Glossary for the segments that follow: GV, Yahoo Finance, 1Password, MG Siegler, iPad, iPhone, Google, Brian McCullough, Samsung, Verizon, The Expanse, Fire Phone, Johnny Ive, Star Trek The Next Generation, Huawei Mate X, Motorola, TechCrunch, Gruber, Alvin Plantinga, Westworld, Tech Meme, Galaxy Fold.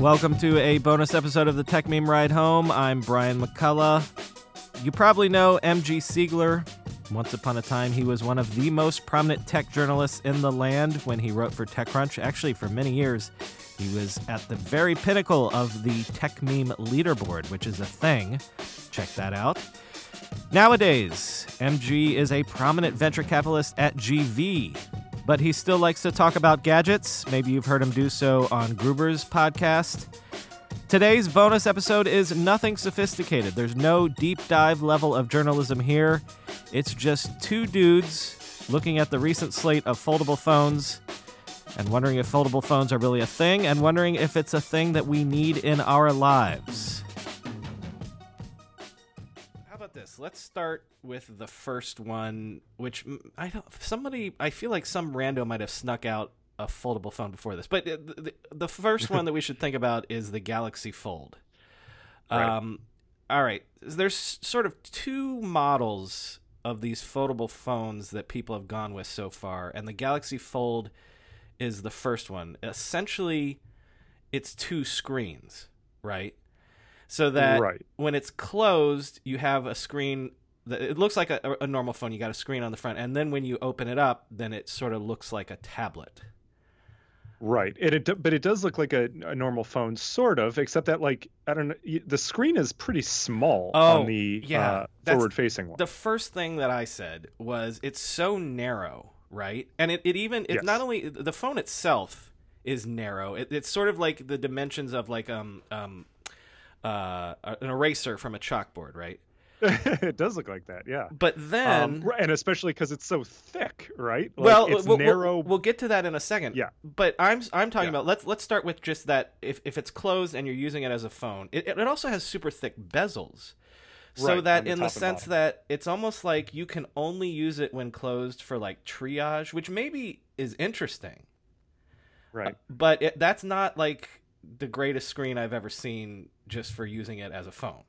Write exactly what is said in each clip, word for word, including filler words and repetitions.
Welcome to a bonus episode of the Tech Meme Ride Home. I'm Brian McCullough. You probably know M G Siegler. Once upon a time, he was one of the most prominent tech journalists in the land when he wrote for TechCrunch. Actually, for many years, he was at the very pinnacle of the Tech Meme leaderboard, which is a thing. Check that out. Nowadays, M G is a prominent venture capitalist at G V. But he still likes to talk about gadgets. Maybe you've heard him do so on Gruber's podcast. Today's bonus episode is nothing sophisticated. There's no deep dive level of journalism here. It's just two dudes looking at the recent slate of foldable phones and wondering if foldable phones are really a thing and wondering if it's a thing that we need in our lives. Let's start with the first one, which I don't. Somebody, I feel like some rando might have snuck out a foldable phone before this, but the, the first one that we should think about is the Galaxy Fold. Right. Um, all right, there's sort of two models of these foldable phones that people have gone with so far, and the Galaxy Fold is the first one. Essentially, it's two screens, right? So that right. When it's closed, you have a screen that it looks like a, a normal phone. You got a screen on the front, and then when you open it up, then it sort of looks like a tablet. Right, it, it but it does look like a, a normal phone, sort of, except that like I don't know, the screen is pretty small oh, on the yeah, uh, forward-facing one. The first thing that I said was it's so narrow, right? And it, it even it yes. not only the phone itself is narrow. It, it's sort of like the dimensions of like um um. Uh, an eraser from a chalkboard, right? It does look like that, yeah. But then... Um, and especially because it's so thick, right? Like, well, it's we'll, narrow... We'll, we'll get to that in a second. Yeah. But I'm I'm talking yeah. about... Let's let's start with just that. If, if it's closed and you're using it as a phone, it, it also has super thick bezels. So right, that in the sense that it's almost like you can only use it when closed for like triage, which maybe is interesting. Right. Uh, but it, that's not like... the greatest screen I've ever seen just for using it as a phone.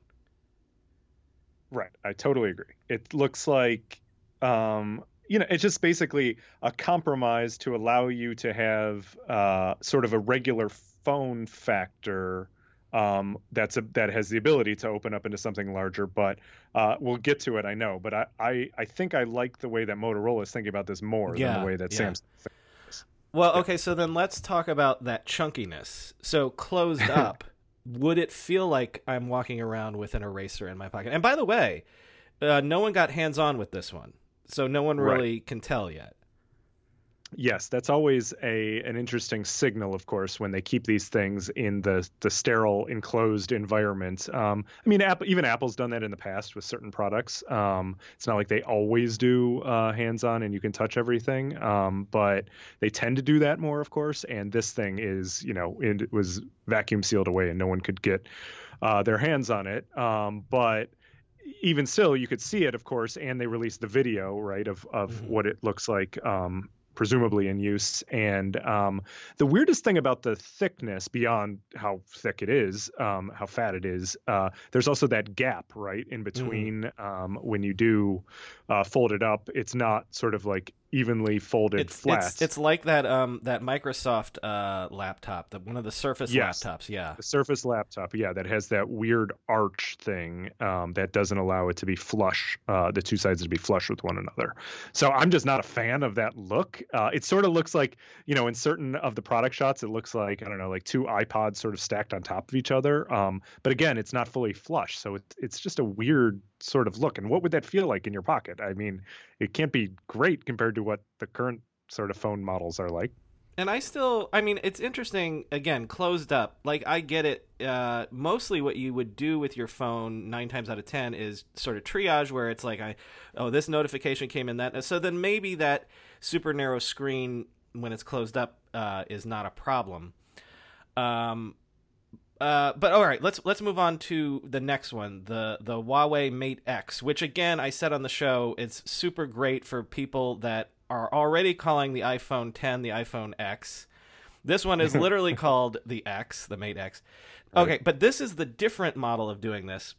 Right. I totally agree. It looks like, um, you know, it's just basically a compromise to allow you to have uh, sort of a regular phone factor um, that's a, that has the ability to open up into something larger. But uh, we'll get to it, I know. But I, I, I think I like the way that Motorola is thinking about this more yeah, than the way that yeah. Samsung thinks. Well, okay, so then let's talk about that chunkiness. So closed up, would it feel like I'm walking around with an eraser in my pocket? And by the way, uh, no one got hands-on with this one, so no one really right. can tell yet. Yes, that's always a an interesting signal, of course, when they keep these things in the, the sterile, enclosed environment. Um, I mean, Apple, even Apple's done that in the past with certain products. Um, it's not like they always do uh, hands-on and you can touch everything, um, but they tend to do that more, of course. And this thing is, you know, it was vacuum sealed away and no one could get uh, their hands on it. Um, but even still, you could see it, of course, and they released the video, right, of, of mm-hmm. what it looks like. Um, presumably in use. And um, the weirdest thing about the thickness, beyond how thick it is, um, how fat it is, uh, there's also that gap, right, in between mm-hmm. um, when you do uh, fold it up. It's not sort of like evenly folded it's, flat. It's, it's like that um, that Microsoft uh, laptop, the, one of the Surface yes. laptops, yeah. The Surface laptop, yeah, that has that weird arch thing um, that doesn't allow it to be flush, uh, the two sides to be flush with one another. So I'm just not a fan of that look. Uh, it sort of looks like, you know, in certain of the product shots, it looks like, I don't know, like two iPods sort of stacked on top of each other. Um, but again, it's not fully flush. So it, it's just a weird sort of look. And what would that feel like in your pocket? I mean, it can't be great compared to what the current sort of phone models are like. And I still, I mean, it's interesting, again, closed up. Like, I get it. Uh, mostly what you would do with your phone nine times out of ten is sort of triage where it's like, I, oh, this notification came in that. So then maybe that super narrow screen when it's closed up uh, is not a problem. Um, uh, but all right, let's let's move on to the next one, the the Huawei Mate X, which again I said on the show, it's super great for people that are already calling the iPhone ten the iPhone X. This one is literally called the X, the Mate X. Okay, right. But this is the different model of doing this,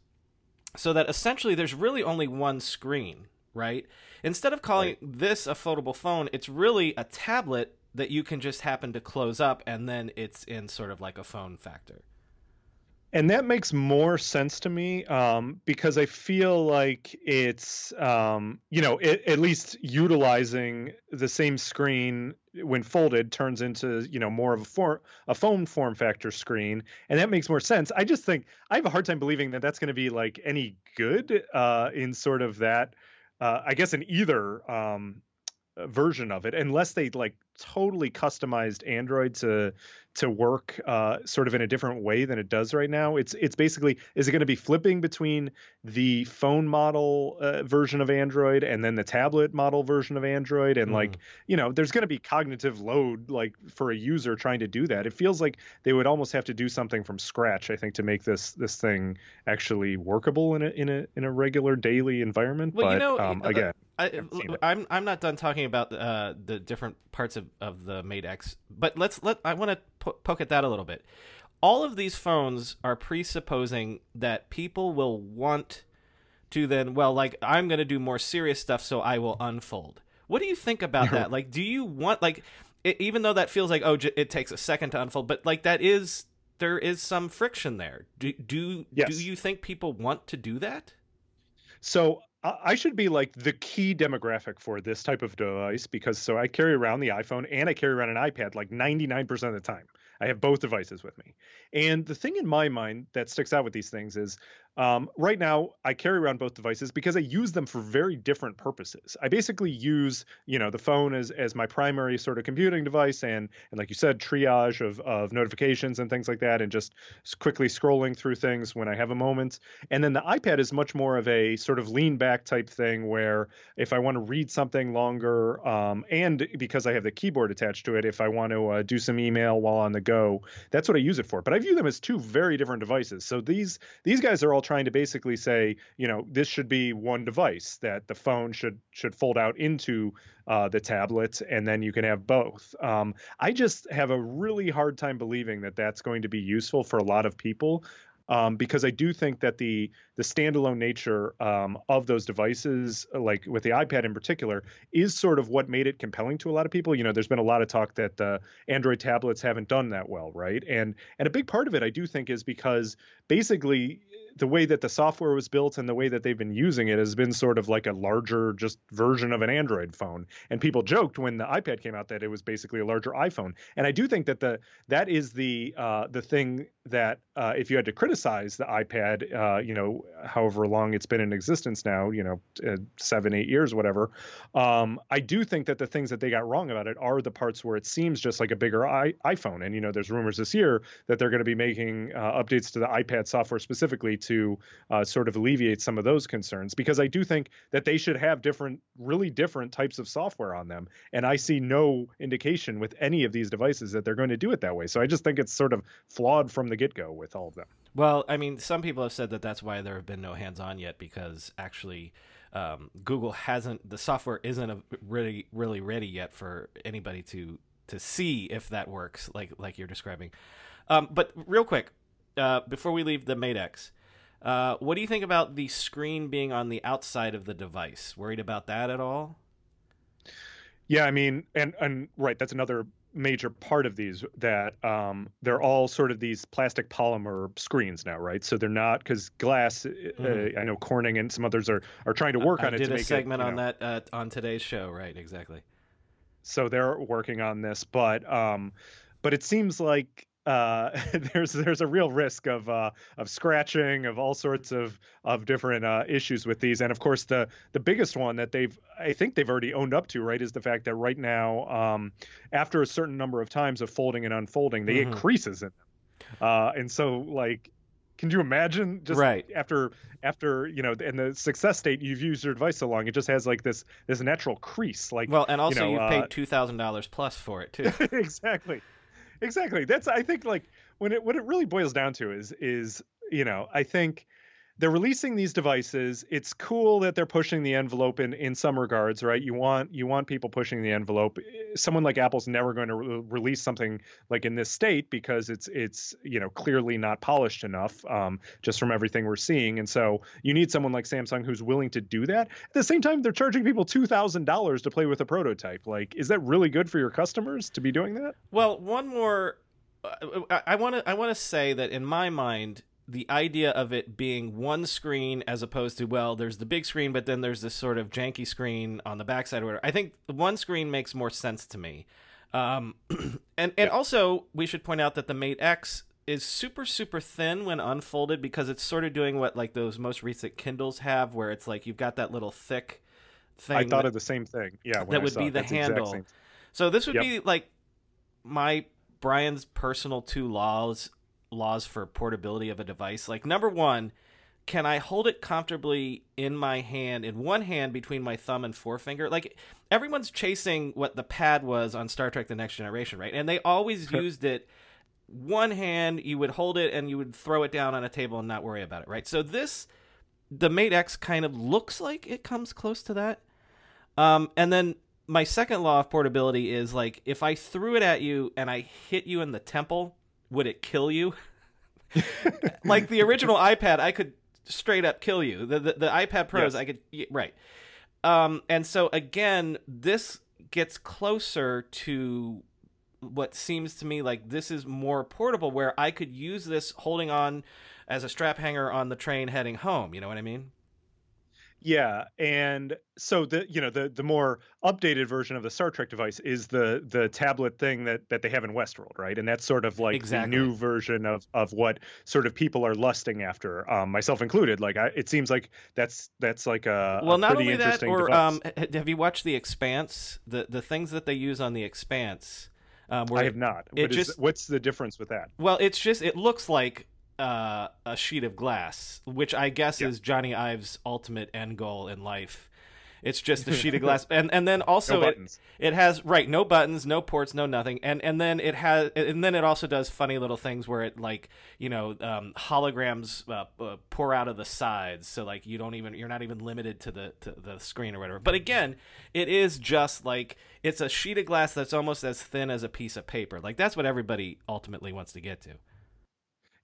so that essentially there's really only one screen, right? Instead of calling right. this a foldable phone, it's really a tablet that you can just happen to close up, and then it's in sort of like a phone factor. And that makes more sense to me um, because I feel like it's, um, you know, it, at least utilizing the same screen when folded turns into, you know, more of a, for, a phone form factor screen. And that makes more sense. I just think I have a hard time believing that that's going to be like any good uh, in sort of that, uh, I guess, in either um version of it, unless they like totally customized Android to to work uh sort of in a different way than it does right now. It's it's basically, is it going to be flipping between the phone model uh, version of Android and then the tablet model version of Android? And mm. like, you know, there's going to be cognitive load like for a user trying to do that. It feels like they would almost have to do something from scratch, I think, to make this this thing actually workable in a in a in a regular daily environment. Well, but you know, um, again, I, I'm I'm not done talking about uh, the different parts of, of the Mate X, but let's let I want to po- poke at that a little bit. All of these phones are presupposing that people will want to then, well, like, I'm going to do more serious stuff, so I will unfold. What do you think about that? Like, do you want, like, it, even though that feels like, oh, j- it takes a second to unfold, but like that is, there is some friction there. Do do yes. do you think people want to do that? So I should be like the key demographic for this type of device, because so I carry around the iPhone and I carry around an iPad like ninety-nine percent of the time. I have both devices with me. And the thing in my mind that sticks out with these things is um, right now I carry around both devices because I use them for very different purposes. I basically use, you know, the phone as as my primary sort of computing device, and and like you said, triage of, of notifications and things like that, and just quickly scrolling through things when I have a moment. And then the iPad is much more of a sort of lean back type thing where if I want to read something longer um, and because I have the keyboard attached to it, if I want to uh, do some email while on the go, Go. That's what I use it for. But I view them as two very different devices. So these these guys are all trying to basically say, you know, this should be one device, that the phone should should fold out into uh, the tablet, and then you can have both. Um, I just have a really hard time believing that that's going to be useful for a lot of people. Um, because I do think that the the standalone nature um, of those devices, like with the iPad in particular, is sort of what made it compelling to a lot of people. You know, there's been a lot of talk that the Android tablets haven't done that well, right? And and a big part of it, I do think, is because basically the way that the software was built and the way that they've been using it has been sort of like a larger just version of an Android phone. And people joked when the iPad came out that it was basically a larger iPhone. And I do think that the that is the uh, the thing that uh, if you had to criticize the iPad, uh, you know, however long it's been in existence now, you know, uh, seven, eight years, whatever. Um, I do think that the things that they got wrong about it are the parts where it seems just like a bigger I- iPhone. And, you know, there's rumors this year that they're going to be making uh, updates to the iPad software specifically to uh, sort of alleviate some of those concerns, because I do think that they should have different, really different types of software on them. And I see no indication with any of these devices that they're going to do it that way. So I just think it's sort of flawed from the get-go with all of them. Well, I mean, some people have said that that's why there have been no hands-on yet, because actually um, Google hasn't, the software isn't a really, really ready yet for anybody to to see if that works, like, like you're describing. Um, but real quick, uh, before we leave the Mate X, Uh, what do you think about the screen being on the outside of the device? Worried about that at all? Yeah, I mean, and, and right, that's another major part of these, that um, they're all sort of these plastic polymer screens now, right? So they're not, because glass, mm-hmm. uh, I know Corning and some others are, are trying to work uh, on I it. I did to a make segment it, on know. that uh, on today's show, right, exactly. So they're working on this, but um, but it seems like Uh, there's there's a real risk of uh, of scratching, of all sorts of of different uh, issues with these. And of course, the the biggest one that they've I think they've already owned up to, right, is the fact that right now, um, after a certain number of times of folding and unfolding, they mm-hmm. get creases in them. Uh, and so like. Can you imagine just right. after, after you know, in the success state, you've used your device so long, it just has like this this natural crease. Like, well, and also you know, you've uh, paid two thousand dollars plus for it, too. Exactly. Exactly. That's, I think, like, when it, what it really boils down to is, is, you know, I think they're releasing these devices. It's cool that they're pushing the envelope in, in some regards, right? You want, you want people pushing the envelope. Someone like Apple's never going to re- release something like in this state because it's, it's, you know, clearly not polished enough, um, just from everything we're seeing. And so you need someone like Samsung who's willing to do that. At the same time, they're charging people two thousand dollars to play with a prototype. Like, is that really good for your customers to be doing that? Well, one more, I want to, I want to say that in my mind, the idea of it being one screen as opposed to, well, there's the big screen, but then there's this sort of janky screen on the backside or whatever. I think one screen makes more sense to me. Um, and and yeah. also, we should point out that the Mate X is super, super thin when unfolded because it's sort of doing what like those most recent Kindles have, where it's like you've got that little thick thing. I thought that, of the same thing. Yeah, when that I would saw be it. the That's handle. The so this would yep. be like my Brian's personal two laws. laws for portability of a device. Like, number one, can I hold it comfortably in my hand, in one hand between my thumb and forefinger? Like, everyone's chasing what the pad was on Star Trek The Next Generation, right? And they always used it one hand, you would hold it and you would throw it down on a table and not worry about it, right? So this, the Mate X kind of looks like it comes close to that. Um, and then my second law of portability is, like, if I threw it at you and I hit you in the temple, would it kill you? Like the original iPad, I could straight up kill you. The the, the iPad Pros, yes. I could yeah, right. Um, and so again, this gets closer to what seems to me like this is more portable, where I could use this holding on as a strap hanger on the train heading home. You know what I mean? Yeah, and so the you know the the more updated version of the Star Trek device is the the tablet thing that that they have in Westworld, right? And that's sort of like exactly. the new version of of what sort of people are lusting after, um, myself included. Like, I, it seems like that's that's like a well, a not pretty only that, or um, have you watched The Expanse? The the things that they use on The Expanse. Um, where I have not. It, what it is, just, what's the difference with that? Well, it's just it looks like. Uh, a sheet of glass, which I guess yeah. is Johnny Ive's ultimate end goal in life. It's just a sheet of glass, and and then also no it, it has right no buttons, no ports, no nothing, and and then it has and then it also does funny little things where it like you know um, holograms uh, uh, pour out of the sides, so like you don't even you're not even limited to the to the screen or whatever. But again, it is just like it's a sheet of glass that's almost as thin as a piece of paper. Like that's what everybody ultimately wants to get to.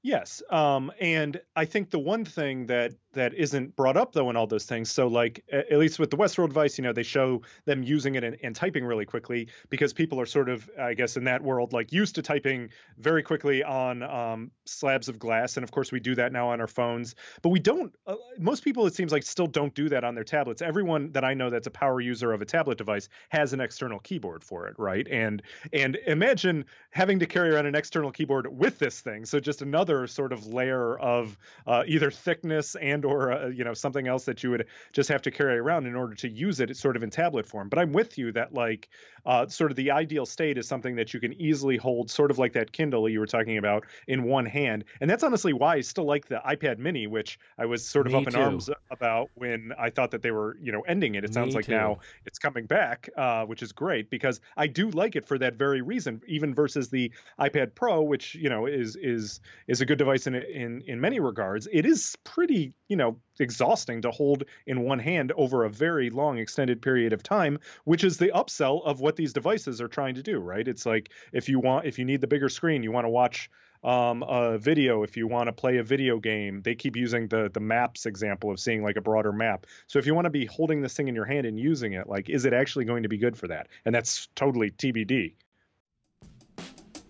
Yes. Um, and I think the one thing that that isn't brought up, though, in all those things. So like at least with the Westworld device, you know, they show them using it and, and typing really quickly because people are sort of, I guess, in that world, like used to typing very quickly on um, slabs of glass. And of course, we do that now on our phones. But we don't uh, most people, it seems like, still don't do that on their tablets. Everyone that I know that's a power user of a tablet device has an external keyboard for it. Right. And and imagine having to carry around an external keyboard with this thing. So just another sort of layer of uh, either thickness and or, uh, you know, something else that you would just have to carry around in order to use it. It's sort of in tablet form. But I'm with you that like uh, sort of the ideal state is something that you can easily hold sort of like that Kindle you were talking about in one hand. And that's honestly why I still like the iPad mini, which I was sort of Me up in too. arms about when I thought that they were, you know, ending it. It sounds Me like too. now it's coming back, uh, which is great because I do like it for that very reason, even versus the iPad Pro, which, you know, is is is a good device in, in in many regards. It is pretty, you know, exhausting to hold in one hand over a very long extended period of time, which is the upsell of what these devices are trying to do, right? It's like if you want, if you need the bigger screen, you want to watch um, a video, if you want to play a video game, they keep using the the maps example of seeing like a broader map. So if you want to be holding this thing in your hand and using it, like, is it actually going to be good for that? And that's totally T B D.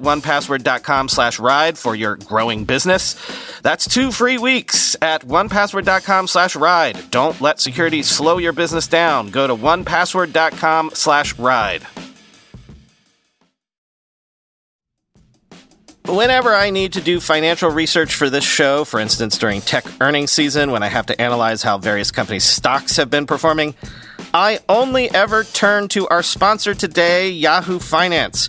one password dot com slash ride for your growing business. That's two free weeks at one password dot com slash ride. Don't let security slow your business down. Go to one password dot com slash ride. Whenever I need to do financial research for this show, for instance, during tech earnings season, when I have to analyze how various companies' stocks have been performing, I only ever turn to our sponsor today, Yahoo Finance.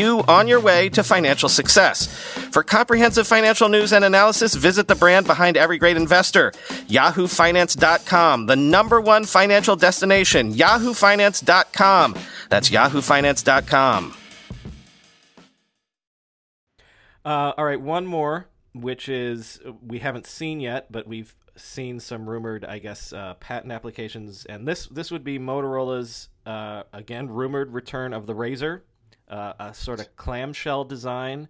You on your way to financial success. For comprehensive financial news and analysis, visit the brand behind every great investor, yahoo finance dot com, the number one financial destination, yahoo finance dot com. That's yahoo finance dot com. Uh, all right, one more, which is we haven't seen yet, but we've seen some rumored, I guess, uh, patent applications, and this this would be Motorola's uh, again rumored return of the razor. Uh, a sort of clamshell design.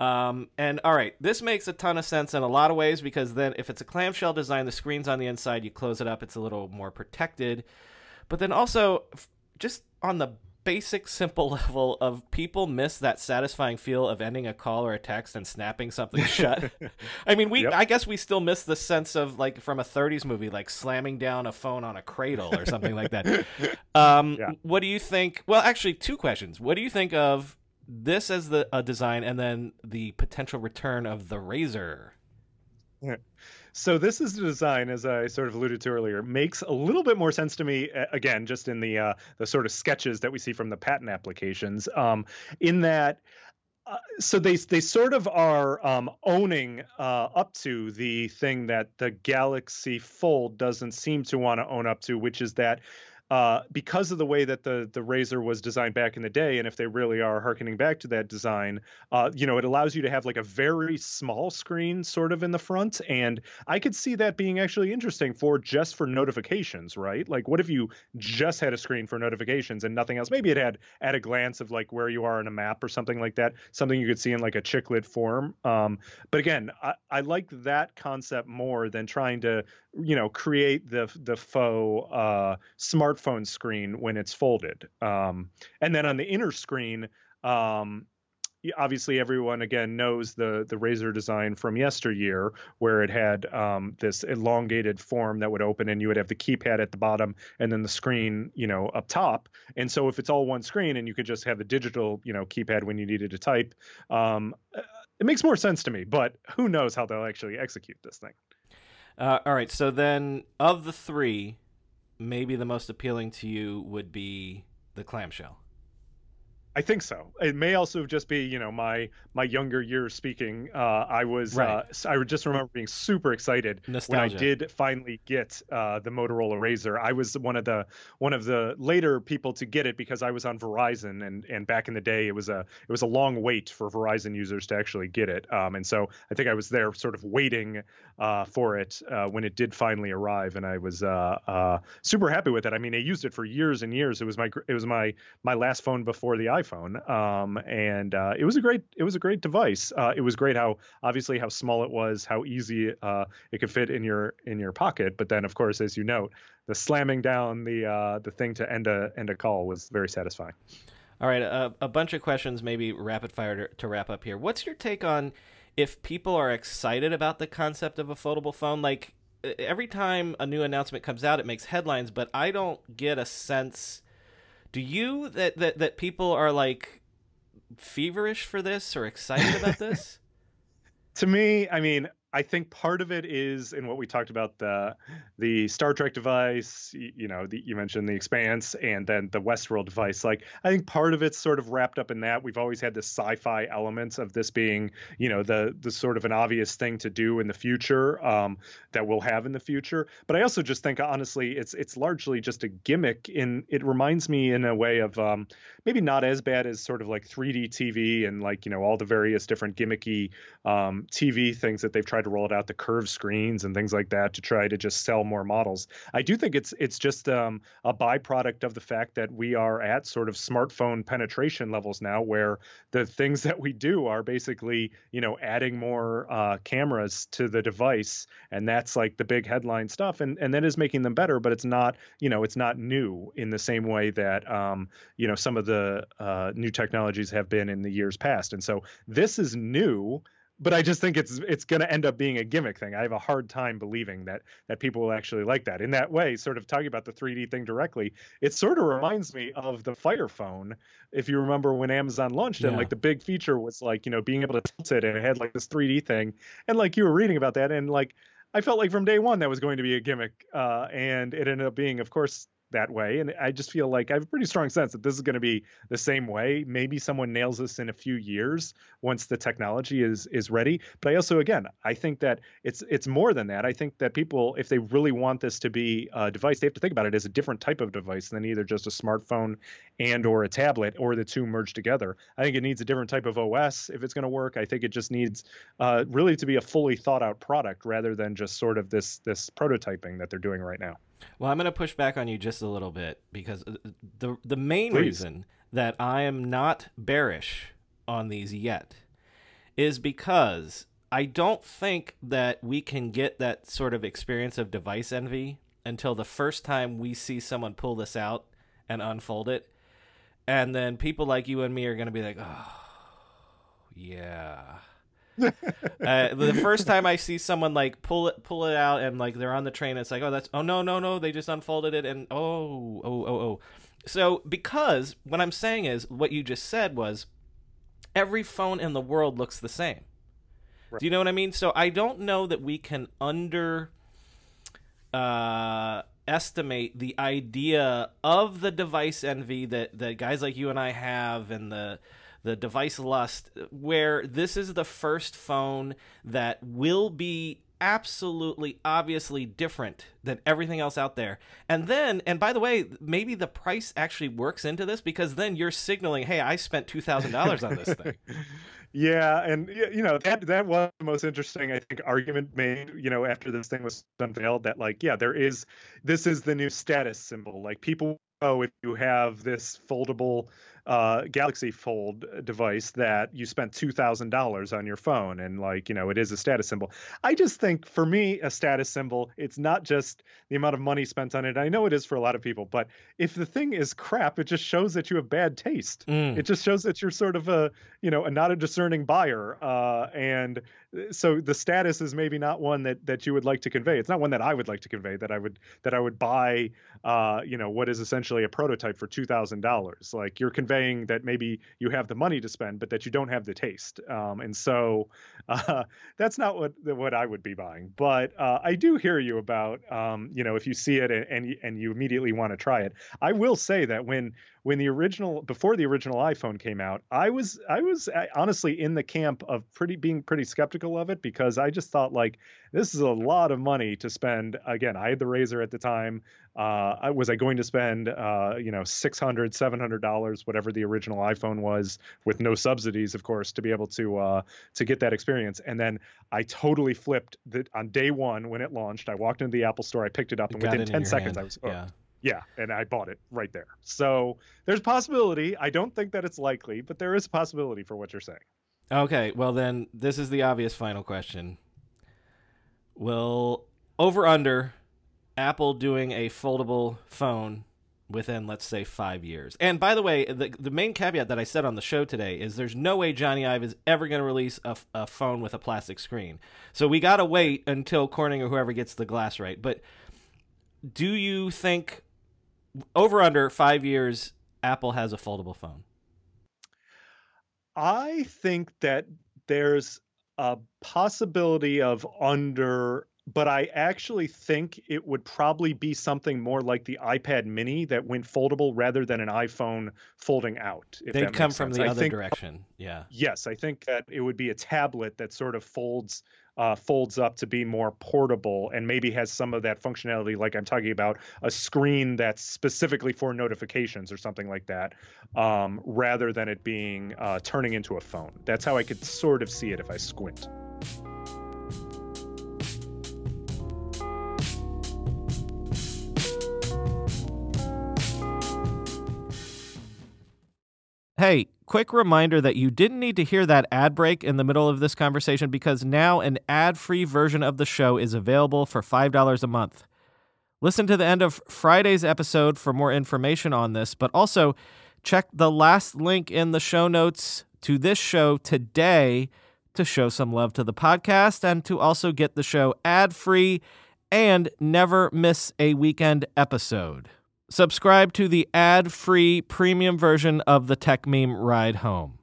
Um, and all right, this makes a ton of sense in a lot of ways, because then if it's a clamshell design, the screen's on the inside, you close it up, it's a little more protected. But then also, just on the basic simple level of people miss that satisfying feel of ending a call or a text and snapping something shut. I mean, we yep. I guess we still miss the sense of, like, from a thirties movie, like slamming down a phone on a cradle or something like that. Um, yeah. What do you think? Well, actually, two questions. What do you think of this as the a design, and then the potential return of the razor? Yeah. So this is the design, as I sort of alluded to earlier, makes a little bit more sense to me, again, just in the uh, the sort of sketches that we see from the patent applications, um, in that uh, so they they sort of are um, owning uh, up to the thing that the Galaxy Fold doesn't seem to want to own up to, which is that uh, because of the way that the the razor was designed back in the day, and if they really are hearkening back to that design, uh, you know, it allows you to have like a very small screen sort of in the front. And I could see that being actually interesting for just for notifications, right? Like, what if you just had a screen for notifications and nothing else? Maybe it had at a glance of like where you are in a map or something like that, something you could see in like a chiclet form. Um, but again, I, I like that concept more than trying to, you know, create the the faux uh, smartphone phone screen when it's folded. Um, and then on the inner screen, um, obviously everyone again knows the the razor design from yesteryear, where it had um, this elongated form that would open, and you would have the keypad at the bottom and then the screen, you know, up top. And so if it's all one screen and you could just have the digital, you know, keypad when you needed to type, um, it makes more sense to me, but who knows how they'll actually execute this thing. Uh, all right. So then of the three, maybe the most appealing to you would be the clamshell. I think so. It may also just be, you know, my my younger years speaking. Uh, I was right. uh, I just remember being super excited Nostalgia. when I did finally get uh, the Motorola razor. I was one of the one of the later people to get it because I was on Verizon, and and back in the day it was a it was a long wait for Verizon users to actually get it. Um, and so I think I was there sort of waiting uh, for it uh, when it did finally arrive, and I was uh, uh, super happy with it. I mean, I used it for years and years. It was my it was my my last phone before the iPhone. iPhone. Um, and uh, it was a great it was a great device. Uh, it was great how obviously how small it was, how easy uh, it could fit in your in your pocket. But then, of course, as you note, the slamming down the uh, the thing to end a end a call was very satisfying. All right, uh, a bunch of questions, maybe rapid fire to, to wrap up here. What's your take on if people are excited about the concept of a foldable phone? Like, every time a new announcement comes out, it makes headlines, but I don't get a sense. Do you that that, that people are like feverish for this or excited about this? To me, I mean, I think part of it is in what we talked about, the the Star Trek device, you know, the, you mentioned The Expanse, and then the Westworld device. Like, I think part of it's sort of wrapped up in that. We've always had the sci-fi elements of this being, you know, the the sort of an obvious thing to do in the future, um, that we'll have in the future. But I also just think, honestly, it's it's largely just a gimmick. In it reminds me in a way of um, maybe not as bad as sort of like three D T V and like, you know, all the various different gimmicky um, T V things that they've tried to roll it out, the curved screens and things like that, to try to just sell more models. I do think it's it's just um, a byproduct of the fact that we are at sort of smartphone penetration levels now, where the things that we do are basically, you know, adding more uh, cameras to the device, and that's like the big headline stuff, and and that is making them better, but it's not, you know, it's not new in the same way that um, you know, some of the uh, new technologies have been in the years past, and so this is new. But I just think it's it's going to end up being a gimmick thing. I have a hard time believing that that people will actually like that. In that way, sort of talking about the three D thing directly, it sort of reminds me of the Fire Phone. If you remember when Amazon launched it, yeah. Like the big feature was like, you know, being able to tilt it, and it had like this three D thing. And like you were reading about that, and like I felt like from day one that was going to be a gimmick, uh, and it ended up being, of course, that way. And I just feel like I have a pretty strong sense that this is going to be the same way. Maybe someone nails this in a few years once the technology is is ready. But I also, again, I think that it's it's more than that. I think that people, if they really want this to be a device, they have to think about it as a different type of device than either just a smartphone and or a tablet or the two merged together. I think it needs a different type of O S if it's going to work. I think it just needs uh, really to be a fully thought out product rather than just sort of this this prototyping that they're doing right now. Well, I'm going to push back on you just a little bit, because the the main Please. reason that I am not bearish on these yet is because I don't think that we can get that sort of experience of device envy until the first time we see someone pull this out and unfold it. And then people like you and me are going to be like, oh, yeah. uh, the first time I see someone like pull it pull it out and like they're on the train, it's like, oh, that's, oh, no, no, no, they just unfolded it, and oh, oh, oh, oh. So because what I'm saying is what you just said was every phone in the world looks the same. Right. Do you know what I mean? So I don't know that we can under uh, estimate the idea of the device envy that, that guys like you and I have, and the the device lust, where this is the first phone that will be absolutely obviously different than everything else out there. And then, and by the way, maybe the price actually works into this, because then you're signaling, hey, I spent two thousand dollars on this thing. Yeah, and you know, that that was the most interesting, I think, argument made, you know, after this thing was unveiled, that like, yeah, there is, this is the new status symbol. Like, people, oh, if you have this foldable uh, Galaxy Fold device, that you spent two thousand dollars on your phone, and like, you know, it is a status symbol. I just think for me, a status symbol, it's not just the amount of money spent on it. I know it is for a lot of people, but if the thing is crap, it just shows that you have bad taste. Mm. It just shows that you're sort of a, you know, a not a discerning buyer. Uh, and so the status is maybe not one that, that you would like to convey. It's not one that I would like to convey, that I would, that I would buy, uh, you know, what is essentially a prototype for two thousand dollars. Like, you're conveying that maybe you have the money to spend, but that you don't have the taste. Um, and so uh, that's not what what I would be buying. But uh, I do hear you about, um, you know, if you see it and, and, and you immediately want to try it. I will say that when when the original, before the original iPhone came out, I was I was honestly in the camp of pretty being pretty skeptical of it, because I just thought, like, this is a lot of money to spend. Again, I had the razor at the time. Uh, was I going to spend, uh, you know, six hundred, seven hundred dollars, whatever the original iPhone was, with no subsidies, of course, to be able to uh, to get that experience? And then I totally flipped that on day one when it launched. I walked into the Apple store, I picked it up, and within ten seconds, hand. I was hooked. Yeah. Yeah, and I bought it right there. So there's a possibility. I don't think that it's likely, but there is a possibility for what you're saying. Okay, well then, this is the obvious final question. Will, over under, Apple doing a foldable phone within, let's say, five years? And by the way, the, the main caveat that I said on the show today is there's no way Johnny Ive is ever going to release a, a phone with a plastic screen. So we got to wait until Corning or whoever gets the glass right. But do you think, over under five years, Apple has a foldable phone? I think that there's a possibility of under, but I actually think it would probably be something more like the iPad mini that went foldable rather than an iPhone folding out. They'd come from the other direction. Yeah. Yes. I think that it would be a tablet that sort of folds Uh, folds up to be more portable and maybe has some of that functionality, like I'm talking about, a screen that's specifically for notifications or something like that, um, rather than it being uh, turning into a phone. That's how I could sort of see it if I squint. Hey, quick reminder that you didn't need to hear that ad break in the middle of this conversation because now an ad-free version of the show is available for five dollars a month. Listen to the end of Friday's episode for more information on this, but also check the last link in the show notes to this show today to show some love to the podcast and to also get the show ad-free and never miss a weekend episode. Subscribe to the ad-free premium version of the Tech Meme Ride Home.